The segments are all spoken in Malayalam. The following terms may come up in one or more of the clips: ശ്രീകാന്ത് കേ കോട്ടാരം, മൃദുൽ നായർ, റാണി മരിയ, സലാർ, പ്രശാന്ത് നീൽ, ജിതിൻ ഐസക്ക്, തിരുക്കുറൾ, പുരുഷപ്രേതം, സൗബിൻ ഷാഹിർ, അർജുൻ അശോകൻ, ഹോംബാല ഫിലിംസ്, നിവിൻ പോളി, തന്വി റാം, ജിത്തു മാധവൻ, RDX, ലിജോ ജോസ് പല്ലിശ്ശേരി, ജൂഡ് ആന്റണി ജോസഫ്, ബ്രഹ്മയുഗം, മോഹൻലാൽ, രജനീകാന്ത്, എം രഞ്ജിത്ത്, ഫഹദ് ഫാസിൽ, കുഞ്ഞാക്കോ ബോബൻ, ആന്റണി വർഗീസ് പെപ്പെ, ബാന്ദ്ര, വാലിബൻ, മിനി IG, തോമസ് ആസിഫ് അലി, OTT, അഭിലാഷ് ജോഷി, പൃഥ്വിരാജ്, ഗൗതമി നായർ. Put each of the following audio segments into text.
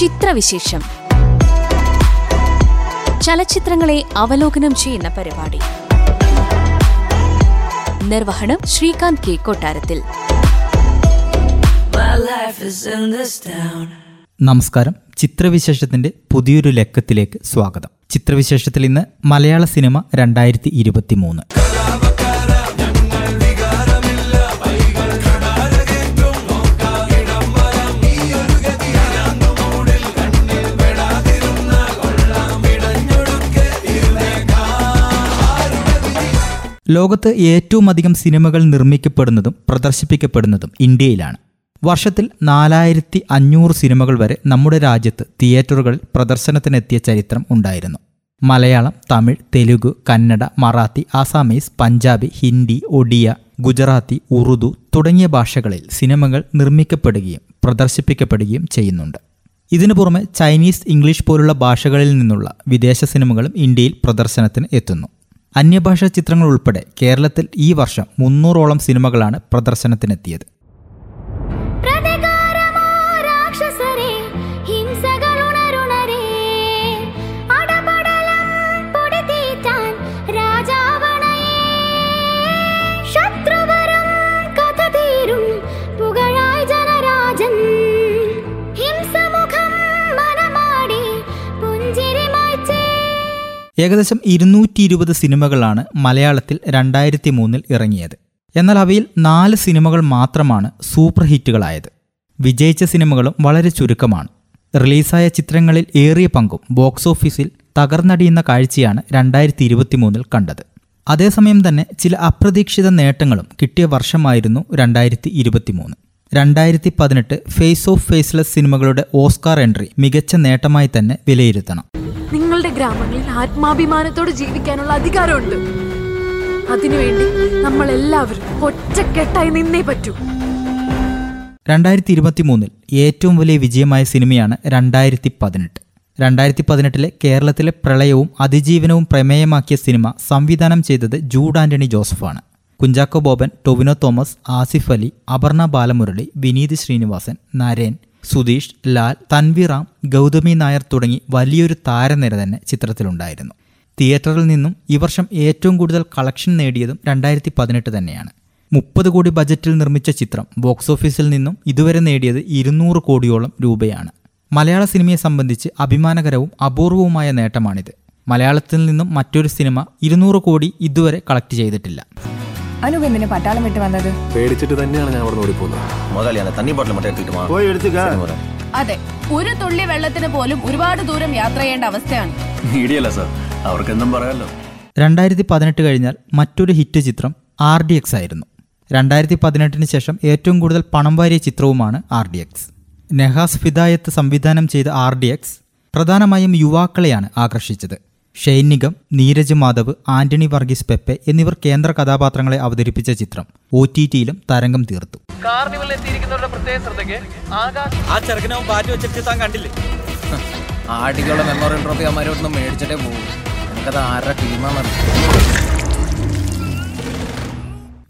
ചിത്രവിശേഷം ചലച്ചിത്രങ്ങളെ അവലോകനം ചെയ്യുന്ന പരിപാടി. നിർവഹണം ശ്രീകാന്ത് കേ കോട്ടാരത്തിൽ. നമസ്കാരം. ചിത്രവിശേഷത്തിന്റെ പുതിയൊരു ലക്കത്തിലേക്ക് സ്വാഗതം. ചിത്രവിശേഷത്തിൽ ഇന്ന് മലയാള സിനിമ 2023. ലോകത്ത് ഏറ്റവും അധികം സിനിമകൾ നിർമ്മിക്കപ്പെടുന്നതും പ്രദർശിപ്പിക്കപ്പെടുന്നതും ഇന്ത്യയിലാണ്. വർഷത്തിൽ 4500 സിനിമകൾ വരെ നമ്മുടെ രാജ്യത്ത് തിയേറ്ററുകളിൽ പ്രദർശനത്തിനെത്തിയ ചരിത്രം ഉണ്ടായിരുന്നു. മലയാളം, തമിഴ്, തെലുഗു, കന്നഡ, മറാത്തി, ആസാമീസ്, പഞ്ചാബി, ഹിന്ദി, ഒഡിയ, ഗുജറാത്തി, ഉറുദു തുടങ്ങിയ ഭാഷകളിൽ സിനിമകൾ നിർമ്മിക്കപ്പെടുകയും പ്രദർശിപ്പിക്കപ്പെടുകയും ചെയ്യുന്നുണ്ട്. ഇതിനു പുറമെ ചൈനീസ്, ഇംഗ്ലീഷ് പോലുള്ള ഭാഷകളിൽ നിന്നുള്ള വിദേശ സിനിമകളും ഇന്ത്യയിൽ പ്രദർശനത്തിന് എത്തുന്നു. അന്യഭാഷാ ചിത്രങ്ങൾ ഉൾപ്പെടെ കേരളത്തിൽ ഈ വർഷം 300-ഓളം സിനിമകളാണ് പ്രദർശനത്തിനെത്തിയത്. ഏകദേശം 220 സിനിമകളാണ് മലയാളത്തിൽ 2003 ഇറങ്ങിയത്. എന്നാൽ അവയിൽ 4 സിനിമകൾ മാത്രമാണ് സൂപ്പർ ഹിറ്റുകളായത്. വിജയിച്ച സിനിമകളും വളരെ ചുരുക്കമാണ്. റിലീസായ ചിത്രങ്ങളിൽ ഏറിയ പങ്കും ബോക്സ് ഓഫീസിൽ തകർന്നടിയുന്ന കാഴ്ചയാണ് 2023 കണ്ടത്. അതേസമയം തന്നെ ചില അപ്രതീക്ഷിത നേട്ടങ്ങളും കിട്ടിയ വർഷമായിരുന്നു 2023. 2018 ഫേസ് ഓഫ് ഫേസ്ലെസ് സിനിമകളുടെ ഓസ്കാർ എൻട്രി മികച്ച നേട്ടമായി തന്നെ വിലയിരുത്തണം. നിങ്ങളുടെ ഗ്രാമങ്ങളിൽ ആത്മാഭിമാനത്തോടെ ജീവിക്കാനുള്ള അധികാരമുണ്ട്. അതിനുവേണ്ടി നമ്മൾ എല്ലാവരും ഒറ്റക്കെട്ടായി നിന്നേ പറ്റൂ. 2023 ഏറ്റവും വലിയ വിജയമായ സിനിമയാണ് 2018. 2018 കേരളത്തിലെ പ്രളയവും അതിജീവനവും പ്രമേയമാക്കിയ സിനിമ സംവിധാനം ചെയ്തത് ജൂഡ് ആന്റണി ജോസഫാണ്. കുഞ്ഞാക്കോ ബോബൻ, ടൊവിനോ തോമസ്, ആസിഫ് അലി, അപർണ ബാലമുരളി, വിനീത് ശ്രീനിവാസൻ, നരേൻ സുദീഷ്, തന്വി റാം, ഗൗതമി നായർ തുടങ്ങി വലിയൊരു താരനിര തന്നെ ചിത്രത്തിലുണ്ടായിരുന്നു. തിയേറ്ററിൽ നിന്നും ഈ വർഷം ഏറ്റവും കൂടുതൽ കളക്ഷൻ നേടിയതും 2018 തന്നെയാണ്. 30 കോടി ബജറ്റിൽ നിർമ്മിച്ച ചിത്രം ബോക്സ് ഓഫീസിൽ നിന്നും ഇതുവരെ നേടിയത് 200 കോടിയോളം രൂപയാണ്. മലയാള സിനിമയെ സംബന്ധിച്ച് അഭിമാനകരവും അപൂർവവുമായ നേട്ടമാണിത്. മലയാളത്തിൽ നിന്നും മറ്റൊരു സിനിമ 200 കോടി ഇതുവരെ കളക്ട് ചെയ്തിട്ടില്ല. അതെ, ഒരു തുള്ളി വെള്ളത്തിന് പോലും ഒരുപാട് ദൂരം യാത്ര ചെയ്യേണ്ട അവസ്ഥയാണ്. 2018 കഴിഞ്ഞാൽ മറ്റൊരു ഹിറ്റ് ചിത്രം RDX ആയിരുന്നു. 2018 ശേഷം ഏറ്റവും കൂടുതൽ പണം വാരിയ ചിത്രവുമാണ് RDX. നെഹാസ് ഫിദായത്ത് സംവിധാനം ചെയ്ത RDX പ്രധാനമായും യുവാക്കളെയാണ് ആകർഷിച്ചത്. ഷൈനികം, നീരജ് മാധവ്, ആന്റണി വർഗീസ് പെപ്പെ എന്നിവർ കേന്ദ്ര കഥാപാത്രങ്ങളെ അവതരിപ്പിച്ച ചിത്രം OTT-യിലും തരംഗം തീർത്തു.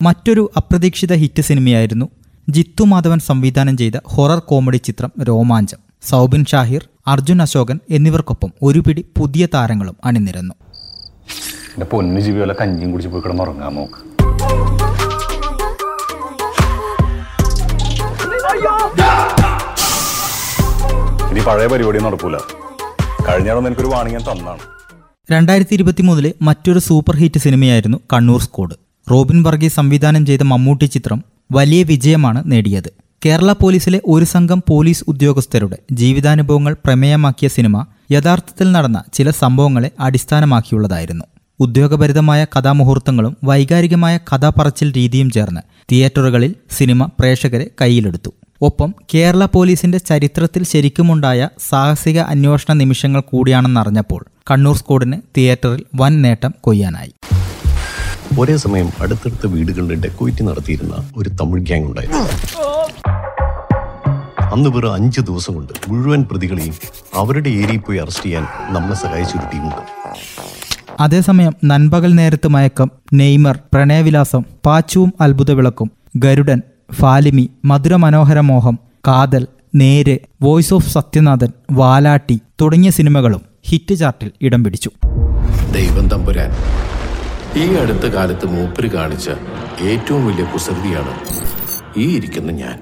മറ്റൊരു അപ്രതീക്ഷിത ഹിറ്റ് സിനിമയായിരുന്നു ജിത്തു മാധവൻ സംവിധാനം ചെയ്ത ഹൊറർ കോമഡി ചിത്രം രോമാഞ്ചം. സൗബിൻ ഷാഹിർ, അർജുൻ അശോകൻ എന്നിവർക്കൊപ്പം ഒരു പിടി പുതിയ താരങ്ങളും അണിനിരന്നു. എനിക്ക് 2023 മറ്റൊരു സൂപ്പർ ഹിറ്റ് സിനിമയായിരുന്നു കണ്ണൂർ സ്ക്വാഡ്. റോബിൻ വർഗീസ് സംവിധാനം ചെയ്ത മമ്മൂട്ടി ചിത്രം വലിയ വിജയമാണ് നേടിയത്. കേരള പോലീസിലെ ഒരു സംഘം പോലീസ് ഉദ്യോഗസ്ഥരുടെ ജീവിതാനുഭവങ്ങൾ പ്രമേയമാക്കിയ സിനിമ യഥാർത്ഥത്തിൽ നടന്ന ചില സംഭവങ്ങളെ അടിസ്ഥാനമാക്കിയുള്ളതായിരുന്നു. ഉദ്യോഗഭരിതമായ കഥാമുഹൂർത്തങ്ങളും വൈകാരികമായ കഥാപറച്ചിൽ രീതിയും ചേർന്ന് തിയേറ്ററുകളിൽ സിനിമ പ്രേക്ഷകരെ കയ്യിലെടുത്തു. ഒപ്പം കേരള പോലീസിന്റെ ചരിത്രത്തിൽ ശരിക്കുമുണ്ടായ സാഹസിക അന്വേഷണ നിമിഷങ്ങൾ കൂടിയാണെന്നറിഞ്ഞപ്പോൾ കണ്ണൂർ സ്ക്വാഡിന് തിയേറ്ററിൽ വൻ നേട്ടം കൊയ്യാനായി. ഒരേ സമയം അടുത്തടുത്ത വീടുകളുടെ ഡെക്കോയിറ്റ് നടത്തിയിരുന്ന ഒരു തമിഴ് ഗ്യാങ് ഉണ്ടായിരുന്നു. അന്ന് വെറും 5 ദിവസം കൊണ്ട് മുഴുവൻ പ്രതികളെയും അവരുടെ ഏരിയയിൽ പോയി അറസ്റ്റ് ചെയ്യാൻ നമ്മളെ സഹായിച്ച ഒരു ടീമുണ്ട്. അതേസമയം നൻപകൽ നേരത്ത് മയക്കം, നെയ്മർ, പ്രണയവിലാസം, പാച്ചുവും അത്ഭുത വിളക്കും, ഗരുഡൻ, ഫാലിമി, മധുര മനോഹര മോഹം, കാതൽ, നേരെ, വോയ്സ് ഓഫ് സത്യനാഥൻ, വാലാട്ടി തുടങ്ങിയ സിനിമകളും ഹിറ്റ് ചാർട്ടിൽ ഇടം പിടിച്ചു. ദൈവം തമ്പുരാൻ ഈ അടുത്ത കാലത്ത് മൂപ്പര് കാണിച്ച ഏറ്റവും വലിയ കുസൃതിയാണ് ഈ ഇരിക്കുന്ന ഞാൻ.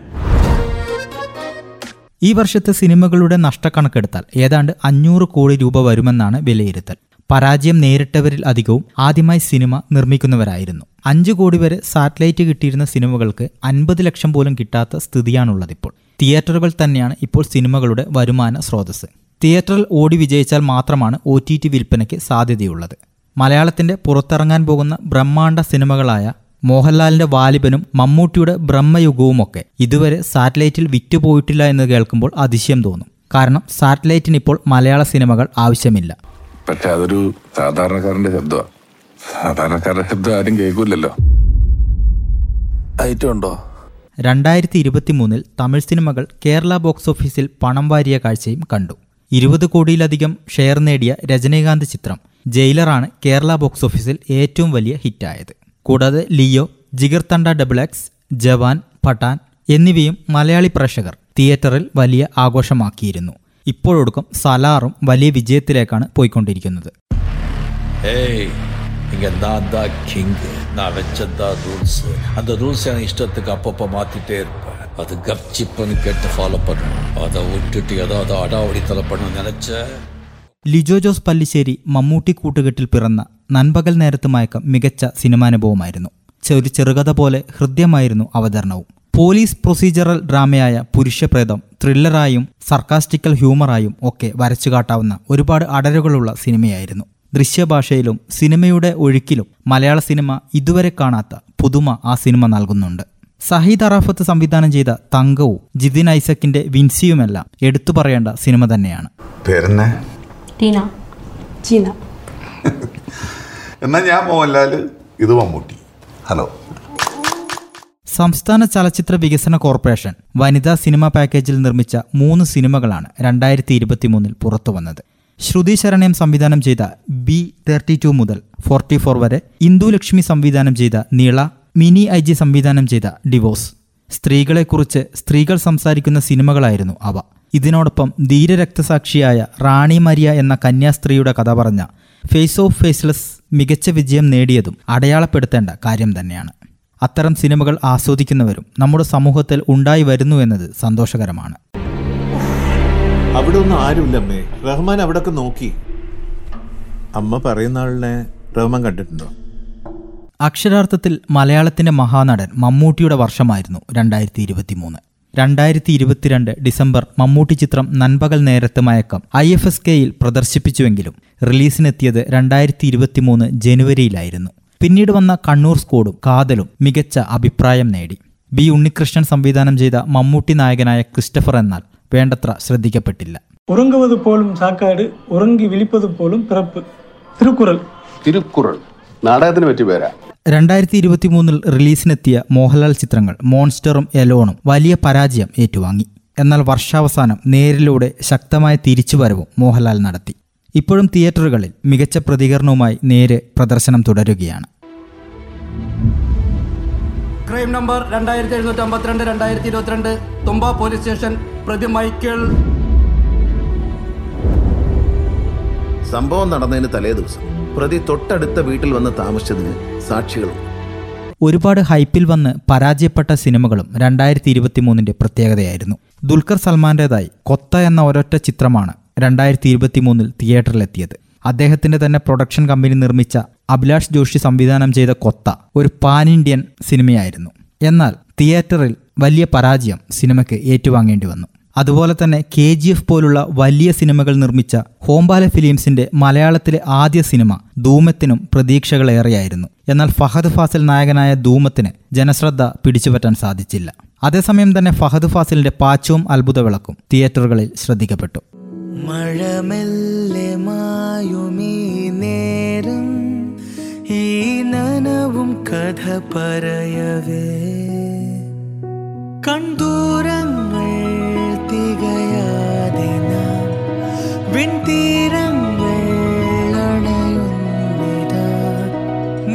ഈ വർഷത്തെ സിനിമകളുടെ നഷ്ടക്കണക്കെടുത്താൽ ഏതാണ്ട് 500 കോടി രൂപ വരുമെന്നാണ് വിലയിരുത്തൽ. പരാജയം നേരിട്ടവരിൽ അധികവും ആദ്യമായി സിനിമ നിർമ്മിക്കുന്നവരായിരുന്നു. 5 കോടി വരെ സാറ്റലൈറ്റ് കിട്ടിയിരുന്ന സിനിമകൾക്ക് 50 ലക്ഷം പോലും കിട്ടാത്ത സ്ഥിതിയാണുള്ളതിപ്പോൾ. തിയേറ്ററുകൾ തന്നെയാണ് ഇപ്പോൾ സിനിമകളുടെ വരുമാന സ്രോതസ്. തിയേറ്ററിൽ ഓടി വിജയിച്ചാൽ മാത്രമാണ് OTT വിൽപ്പനയ്ക്ക് സാധ്യതയുള്ളത്. മലയാളത്തിൻ്റെ പുറത്തിറങ്ങാൻ പോകുന്ന ബ്രഹ്മാണ്ഡ സിനിമകളായ മോഹൻലാലിൻ്റെ വാലിബനും മമ്മൂട്ടിയുടെ ബ്രഹ്മയുഗവുമൊക്കെ ഇതുവരെ സാറ്റലൈറ്റിൽ വിറ്റുപോയിട്ടില്ല എന്ന് കേൾക്കുമ്പോൾ അതിശയം തോന്നും. കാരണം സാറ്റലൈറ്റിന് ഇപ്പോൾ മലയാള സിനിമകൾ ആവശ്യമില്ല. പക്ഷെ അതൊരു സാധാരണക്കാരൻ്റെ ശബ്ദമാണ്. സാധാരണക്കാരൻ്റെ ശബ്ദം ആരും കേൾക്കില്ലല്ലോ. 2023 തമിഴ് സിനിമകൾ കേരള ബോക്സ് ഓഫീസിൽ പണം വാരിയ കാഴ്ചയും കണ്ടു. 20 കോടിയിലധികം ഷെയർ നേടിയ രജനീകാന്ത് ചിത്രം ജയിലറാണ് കേരള ബോക്സ് ഓഫീസിൽ ഏറ്റവും വലിയ ഹിറ്റായത്. കൂടാതെ ലിയോ, ജിഗർ തണ്ട ഡബിൾ എക്സ്, ജവാൻ, പഠാൻ എന്നിവയും മലയാളി പ്രേക്ഷകർ തിയേറ്ററിൽ വലിയ ആഘോഷമാക്കിയിരുന്നു. ഇപ്പോഴൊടുക്കം സലാറും വലിയ വിജയത്തിലേക്കാണ് പോയിക്കൊണ്ടിരിക്കുന്നത്. ലിജോ ജോസ് പല്ലിശ്ശേരി മമ്മൂട്ടി കൂട്ടുകെട്ടിൽ പിറന്ന നൻപകൽ നേരത്ത് മയക്കം മികച്ച സിനിമാനുഭവമായിരുന്നു. ഒരു ചെറുകഥ പോലെ ഹൃദ്യമായിരുന്നു അവതരണവും. പോലീസ് പ്രൊസീജറൽ ഡ്രാമയായ പുരുഷപ്രേതം ത്രില്ലറായും സർക്കാസ്റ്റിക്കൽ ഹ്യൂമറായും ഒക്കെ വരച്ചുകാട്ടാവുന്ന ഒരുപാട് അടരുകളുള്ള സിനിമയായിരുന്നു. ദൃശ്യഭാഷയിലും സിനിമയുടെ ഒഴുക്കിലും മലയാള സിനിമ ഇതുവരെ കാണാത്ത പുതുമ ആ സിനിമ നൽകുന്നുണ്ട്. സഹീദ് അറാഫത്ത് സംവിധാനം ചെയ്ത തങ്കവും ജിതിൻ ഐസക്കിന്റെ വിൻസിയുമെല്ലാം എടുത്തു പറയേണ്ട സിനിമ തന്നെയാണ്. സംസ്ഥാന ചലച്ചിത്ര വികസന കോർപ്പറേഷൻ വനിതാ സിനിമാ പാക്കേജിൽ നിർമ്മിച്ച 3 സിനിമകളാണ് 2023 പുറത്തുവന്നത്. ശ്രുതി ശരണ്യം സംവിധാനം ചെയ്ത B32 മുതൽ 44 വരെ, ഇന്ദു ലക്ഷ്മി സംവിധാനം ചെയ്ത നീള, മിനി IG സംവിധാനം ചെയ്ത ഡിവോഴ്സ്. സ്ത്രീകളെക്കുറിച്ച് സ്ത്രീകൾ സംസാരിക്കുന്ന സിനിമകളായിരുന്നു അവ. ഇതിനോടൊപ്പം ധീരരക്തസാക്ഷിയായ റാണി മരിയ എന്ന കന്യാസ്ത്രീയുടെ കഥ പറഞ്ഞ ഫേസ് ഓഫ് ഫേസ്ലെസ് മികച്ച വിജയം നേടിയതും അടയാളപ്പെടുത്തേണ്ട കാര്യം തന്നെയാണ്. അത്തരം സിനിമകൾ ആസ്വദിക്കുന്നവരും നമ്മുടെ സമൂഹത്തിൽ ഉണ്ടായി വരുന്നു എന്നത് സന്തോഷകരമാണ്. അവിടെ ഒന്നും ആരുമില്ലമ്മേ. റഹ്മാൻ അവിടെയൊക്കെ നോക്കി. അമ്മ പറയുന്ന ആളിനെ റഹ്മാൻ കണ്ടിട്ടുണ്ടോ? അക്ഷരാർത്ഥത്തിൽ മലയാളത്തിന്റെ മഹാനടൻ മമ്മൂട്ടിയുടെ വർഷമായിരുന്നു 2023. 2022 ഡിസംബർ മമ്മൂട്ടി ചിത്രം നൻപകൽ നേരത്ത് മയക്കം IFSKയിൽ പ്രദർശിപ്പിച്ചുവെങ്കിലും റിലീസിനെത്തിയത് 2023 ജനുവരിയിലായിരുന്നു. പിന്നീട് വന്ന കണ്ണൂർ സ്കോഡും കാതലും മികച്ച അഭിപ്രായം നേടി. ബി ഉണ്ണികൃഷ്ണൻ സംവിധാനം ചെയ്ത മമ്മൂട്ടി നായകനായ ക്രിസ്റ്റഫർ എന്നാൽ വേണ്ടത്ര ശ്രദ്ധിക്കപ്പെട്ടില്ല. ഉറങ്ങുന്നത് പോലും സാക്കാട്, ഉറങ്ങി വിളിപ്പത് പോലും പിറപ്പ്. തിരുക്കുറൾ നാടകത്തിന് പറ്റി പേരാ. 2023 റിലീസിനെത്തിയ മോഹൻലാൽ ചിത്രങ്ങൾ മോൺസ്റ്ററും എലോണും വലിയ പരാജയം ഏറ്റുവാങ്ങി. എന്നാൽ വർഷാവസാനം നേരിലൂടെ ശക്തമായ തിരിച്ചുവരവും മോഹൻലാൽ നടത്തി. ഇപ്പോഴും തിയേറ്ററുകളിൽ മികച്ച പ്രതികരണവുമായി നേരെ പ്രദർശനം തുടരുകയാണ്. Crime number 2752 2022 Thumba police station പ്രതി മൈക്കിൾ. സംഭവം നടന്നതിന് തലേ ദിവസം പ്രതി തൊട്ടടുത്ത വീട്ടിൽ വന്ന് താമസിച്ചതിന് സാക്ഷികളും. ഒരുപാട് ഹൈപ്പിൽ വന്ന് പരാജയപ്പെട്ട സിനിമകളും 2023 പ്രത്യേകതയായിരുന്നു. ദുൽഖർ സൽമാൻ്റേതായി കൊത്ത എന്ന ഒരൊറ്റ ചിത്രമാണ് 2023 തിയേറ്ററിലെത്തിയത്. അദ്ദേഹത്തിൻ്റെ തന്നെ പ്രൊഡക്ഷൻ കമ്പനി നിർമ്മിച്ച അഭിലാഷ് ജോഷി സംവിധാനം ചെയ്ത കൊത്ത ഒരു പാൻ ഇന്ത്യൻ സിനിമയായിരുന്നു. എന്നാൽ തിയേറ്ററിൽ വലിയ പരാജയം സിനിമയ്ക്ക് ഏറ്റുവാങ്ങേണ്ടി വന്നു. അതുപോലെ തന്നെ KGF പോലുള്ള വലിയ സിനിമകൾ നിർമ്മിച്ച ഹോംബാല ഫിലിംസിൻ്റെ മലയാളത്തിലെ ആദ്യ സിനിമ ധൂമത്തിനും പ്രതീക്ഷകളേറെയായിരുന്നു. എന്നാൽ ഫഹദ് ഫാസിൽ നായകനായ ധൂമത്തിന് ജനശ്രദ്ധ പിടിച്ചുപറ്റാൻ സാധിച്ചില്ല. അതേസമയം തന്നെ ഫഹദ് ഫാസിലിൻ്റെ പാച്ചവും അത്ഭുത വിളക്കും തിയേറ്ററുകളിൽ ശ്രദ്ധിക്കപ്പെട്ടു.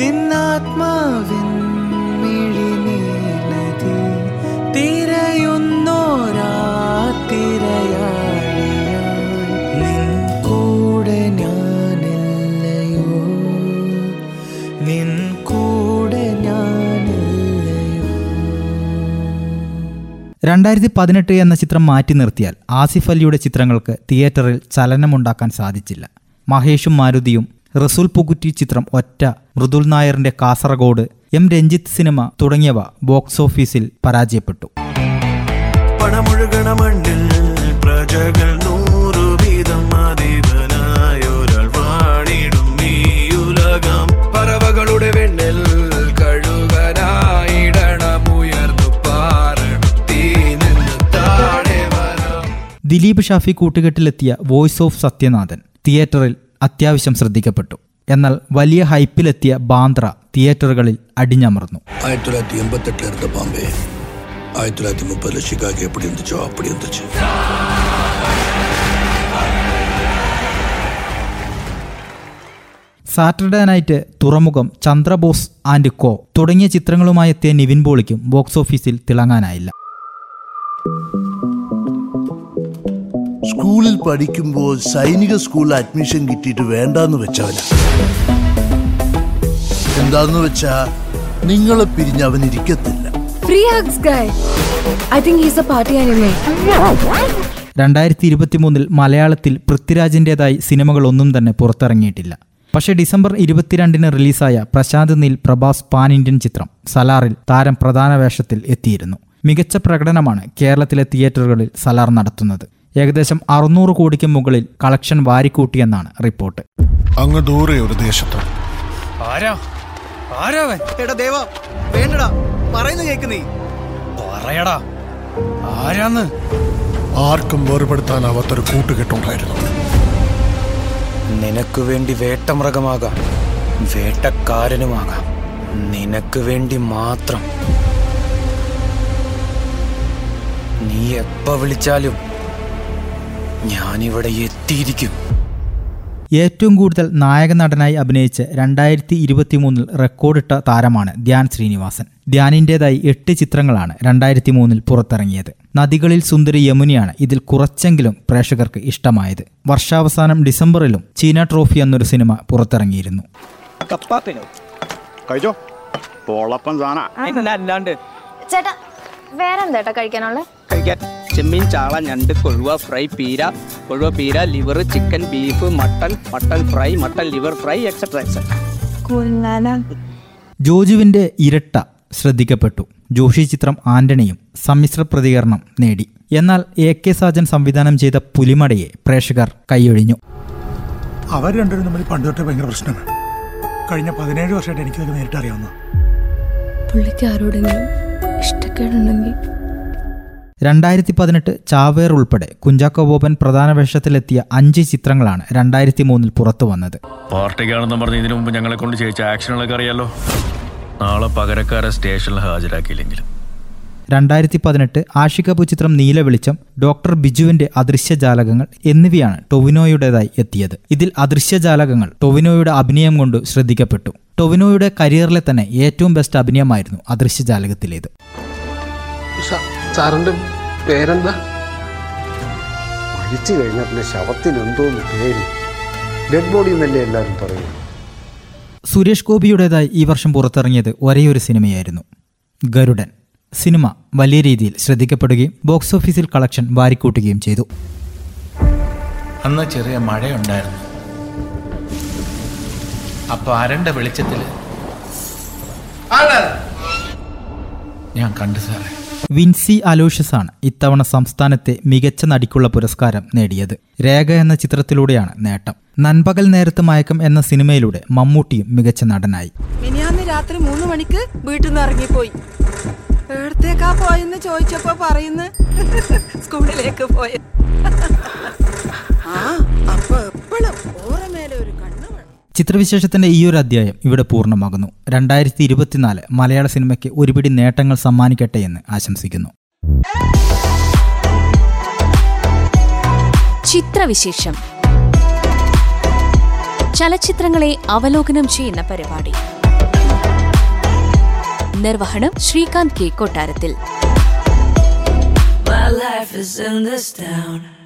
നിന്നാത്മാവിൻ തിരയുന്നോരാത്തി 2018 എന്ന ചിത്രം മാറ്റി നിർത്തിയാൽ ആസിഫ് അലിയുടെ ചിത്രങ്ങൾക്ക് തിയേറ്ററിൽ ചലനമുണ്ടാക്കാൻ സാധിച്ചില്ല. മഹേഷും മാരുതിയും, റസൂൽ പുകുറ്റി ചിത്രം ഒറ്റ, മൃദുൽ നായറിന്റെ കാസർഗോഡ്, എം രഞ്ജിത്ത് സിനിമ തുടങ്ങിയവ ബോക്സ് ഓഫീസിൽ പരാജയപ്പെട്ടു. ദിലീപ് ഷാഫി കൂട്ടുകെട്ടിലെത്തിയ വോയ്സ് ഓഫ് സത്യനാഥൻ തിയേറ്ററിൽ അത്യാവശ്യം ശ്രദ്ധിക്കപ്പെട്ടു. എന്നാൽ വലിയ ഹൈപ്പിലെത്തിയ ബാന്ദ്ര തിയേറ്ററുകളിൽ അടിഞ്ഞമർന്നു. 1988 എടുത്ത ബോംബെ 1930 ഷിക്കാഗോ എപ്പിടിച്ചു. Saturday Night, Thuramukham, Chandrabose and കോ തുടങ്ങിയ ചിത്രങ്ങളുമായി എത്തിയ നിവിൻ പോളിക്കും ബോക്സ് ഓഫീസിൽ തിളങ്ങാനായില്ല. സ്കൂളിൽ പഠിക്കുമ്പോൾ സൈനിക സ്കൂളിൽ അഡ്മിഷൻ കിട്ടിയിട്ട് വേണ്ടാന്ന് വെച്ചവനാ. എന്താന്ന് വെച്ചാ നിങ്ങളെ പിരിഞ്ഞ് അവൻ ഇരിക്കത്തില്ല. 2023 മലയാളത്തിൽ പൃഥ്വിരാജിൻ്റെതായി സിനിമകളൊന്നും തന്നെ പുറത്തിറങ്ങിയിട്ടില്ല. പക്ഷേ ഡിസംബർ 22 റിലീസായ പ്രശാന്ത് നീൽ, പ്രഭാസ് പാൻ ഇന്ത്യൻ ചിത്രം സലാറിൽ താരം പ്രധാന വേഷത്തിൽ എത്തിയിരുന്നു. മികച്ച പ്രകടനമാണ് കേരളത്തിലെ തിയേറ്ററുകളിൽ സലാർ നടത്തുന്നത്. ഏകദേശം 600 കോടിക്ക് മുകളിൽ കളക്ഷൻ വാരിക്കൂട്ടിയെന്നാണ് റിപ്പോർട്ട്. അങ്ങ് ദൂരെ ഒരു ദേശത്ത് ആർക്കും വേർപെടുത്താനാവാത്തൊരു കൂട്ടുകെട്ടുണ്ടായിരുന്നു. നിനക്ക് വേണ്ടി വേട്ടമൃഗമാകാം, വേട്ടക്കാരനുമാകാം, നിനക്ക് വേണ്ടി മാത്രം. നീ എപ്പോ വിളിച്ചാലും ഞാനിവിടെ എത്തിയിരിക്കും. ഏറ്റവും കൂടുതൽ നായക നടനായി അഭിനയിച്ച് 2023 റെക്കോർഡിട്ട താരമാണ് ധ്യാൻ ശ്രീനിവാസൻ. ധ്യാനിൻ്റെതായി 8 ചിത്രങ്ങളാണ് 2003 പുറത്തിറങ്ങിയത്. നദികളിൽ സുന്ദരി യമുനയാണ് ഇതിൽ കുറച്ചെങ്കിലും പ്രേക്ഷകർക്ക് ഇഷ്ടമായത്. വർഷാവസാനം ഡിസംബറിലും ചീന ട്രോഫി എന്നൊരു സിനിമ പുറത്തിറങ്ങിയിരുന്നു. ചെമ്മീൻ, ചാള, ഞണ്ട്, കൊഴുവ ഫ്രൈ, പീര, കൊഴുവ പീര, liver, chicken, beef, mutton, mutton fry, mutton liver fry, etcetera. ജോജുവിൻ്റെ ഇരട്ട ശ്രദ്ധിക്കപ്പെട്ടു. ജോഷി ചിത്രം ആന്റണിയും സമ്മിശ്ര പ്രതികരണം നേടി. എന്നാൽ എ കെ സാജൻ സംവിധാനം ചെയ്ത പുലിമടയെ പ്രേക്ഷകർ കൈയൊഴിഞ്ഞു. അവർ രണ്ടുപേരും തമ്മിൽ പണ്ടുതൊട്ടേ ഭയങ്കര പ്രശ്നമാണ്. കഴിഞ്ഞ 17 വർഷമായിട്ട് എനിക്കതൊക്കെ നേരിട്ട് അറിയാവുന്ന പുള്ളിക്ക് ആരോടെങ്കിലും ഇഷ്ടക്കേടുണ്ടെങ്കിൽ. 2018 ചാവേർ ഉൾപ്പെടെ കുഞ്ഞാക്കോ ബോബൻ പ്രധാന വേഷത്തിലെത്തിയ 5 ചിത്രങ്ങളാണ് 2003 പുറത്തു വന്നത്. പാർട്ടിക്കാണെന്ന് പറഞ്ഞ് ഇതിനു മുമ്പ് ഞങ്ങളെ കൊണ്ട് ചെയ്യിച്ച ആക്ഷനുകളൊക്കെ അറിയാലോ. നാളെ പകരക്കാരെ സ്റ്റേഷനിൽ ഹാജരാക്കിയില്ലെങ്കിലും. 2018 ആഷിക പു ചിത്രം നീല വെളിച്ചം, ഡോക്ടർ ബിജുവിന്റെ അദൃശ്യജാലകങ്ങൾ എന്നിവയാണ് ടൊവിനോയുടേതായി എത്തിയത്. ഇതിൽ അദൃശ്യജാലകങ്ങൾ ടൊവിനോയുടെ അഭിനയം കൊണ്ട് ശ്രദ്ധിക്കപ്പെട്ടു. ടൊവിനോയുടെ കരിയറിലെ തന്നെ ഏറ്റവും ബെസ്റ്റ് അഭിനയമായിരുന്നു അദൃശ്യജാലകത്തിലേത്. സാറിന്റെ പേരെന്താ? മരിച്ചു കഴിഞ്ഞാൽ പിന്നെ ശവത്തിനെന്തോന്ന് പേര്, ഡെഡ് ബോഡി എന്നല്ലേ എല്ലാവരും പറയുന്നത്. സുരേഷ് ഗോപിയുടേതായി ഈ വർഷം പുറത്തിറങ്ങിയത് ഒരേയൊരു സിനിമയായിരുന്നു, ഗരുഡൻ. സിനിമ വലിയ രീതിയിൽ ശ്രദ്ധിക്കപ്പെടുകയും ബോക്സ് ഓഫീസിൽ കളക്ഷൻ വാരിക്കൂട്ടുകയും ചെയ്തു. അന്ന് ചെറിയ മഴയുണ്ടായിരുന്നു. അപ്പൊ അരണ്ട വെളിച്ചത്തിൽ ഞാൻ കണ്ടു സാറേ. വിൻസി അലോഷ്യസാണ് ഇത്തവണ സംസ്ഥാനത്തെ മികച്ച നടിക്കുള്ള പുരസ്കാരം നേടിയത്. രേഖ എന്ന ചിത്രത്തിലൂടെയാണ് നേട്ടം. നൻപകൽ നേരത്ത് മയക്കം എന്ന സിനിമയിലൂടെ മമ്മൂട്ടിയും മികച്ച നടനായി. മിനിയാന്ന് രാത്രി 3 മണിക്ക് വീട്ടിൽ നിന്ന് ഇറങ്ങിപ്പോയി. എവിടത്തേക്കാ പോയെന്ന് ചോദിച്ചപ്പോ പറയുന്നു സ്കൂളിലേക്ക് പോയി. ചിത്രവിശേഷത്തിന്റെ ഈ ഒരു അധ്യായം ഇവിടെ പൂർണ്ണമാകുന്നു. 2024 മലയാള സിനിമയ്ക്ക് ഒരുപിടി നേട്ടങ്ങൾ സമ്മാനിക്കട്ടെ എന്ന് ആശംസിക്കുന്നു. ചിത്രവിശേഷം ചലച്ചിത്രങ്ങളെ അവലോകനം ചെയ്യുന്ന പരിപാടി. നിർവഹണം ശ്രീകാന്ത് കേ കോട്ടാരത്തിൽ.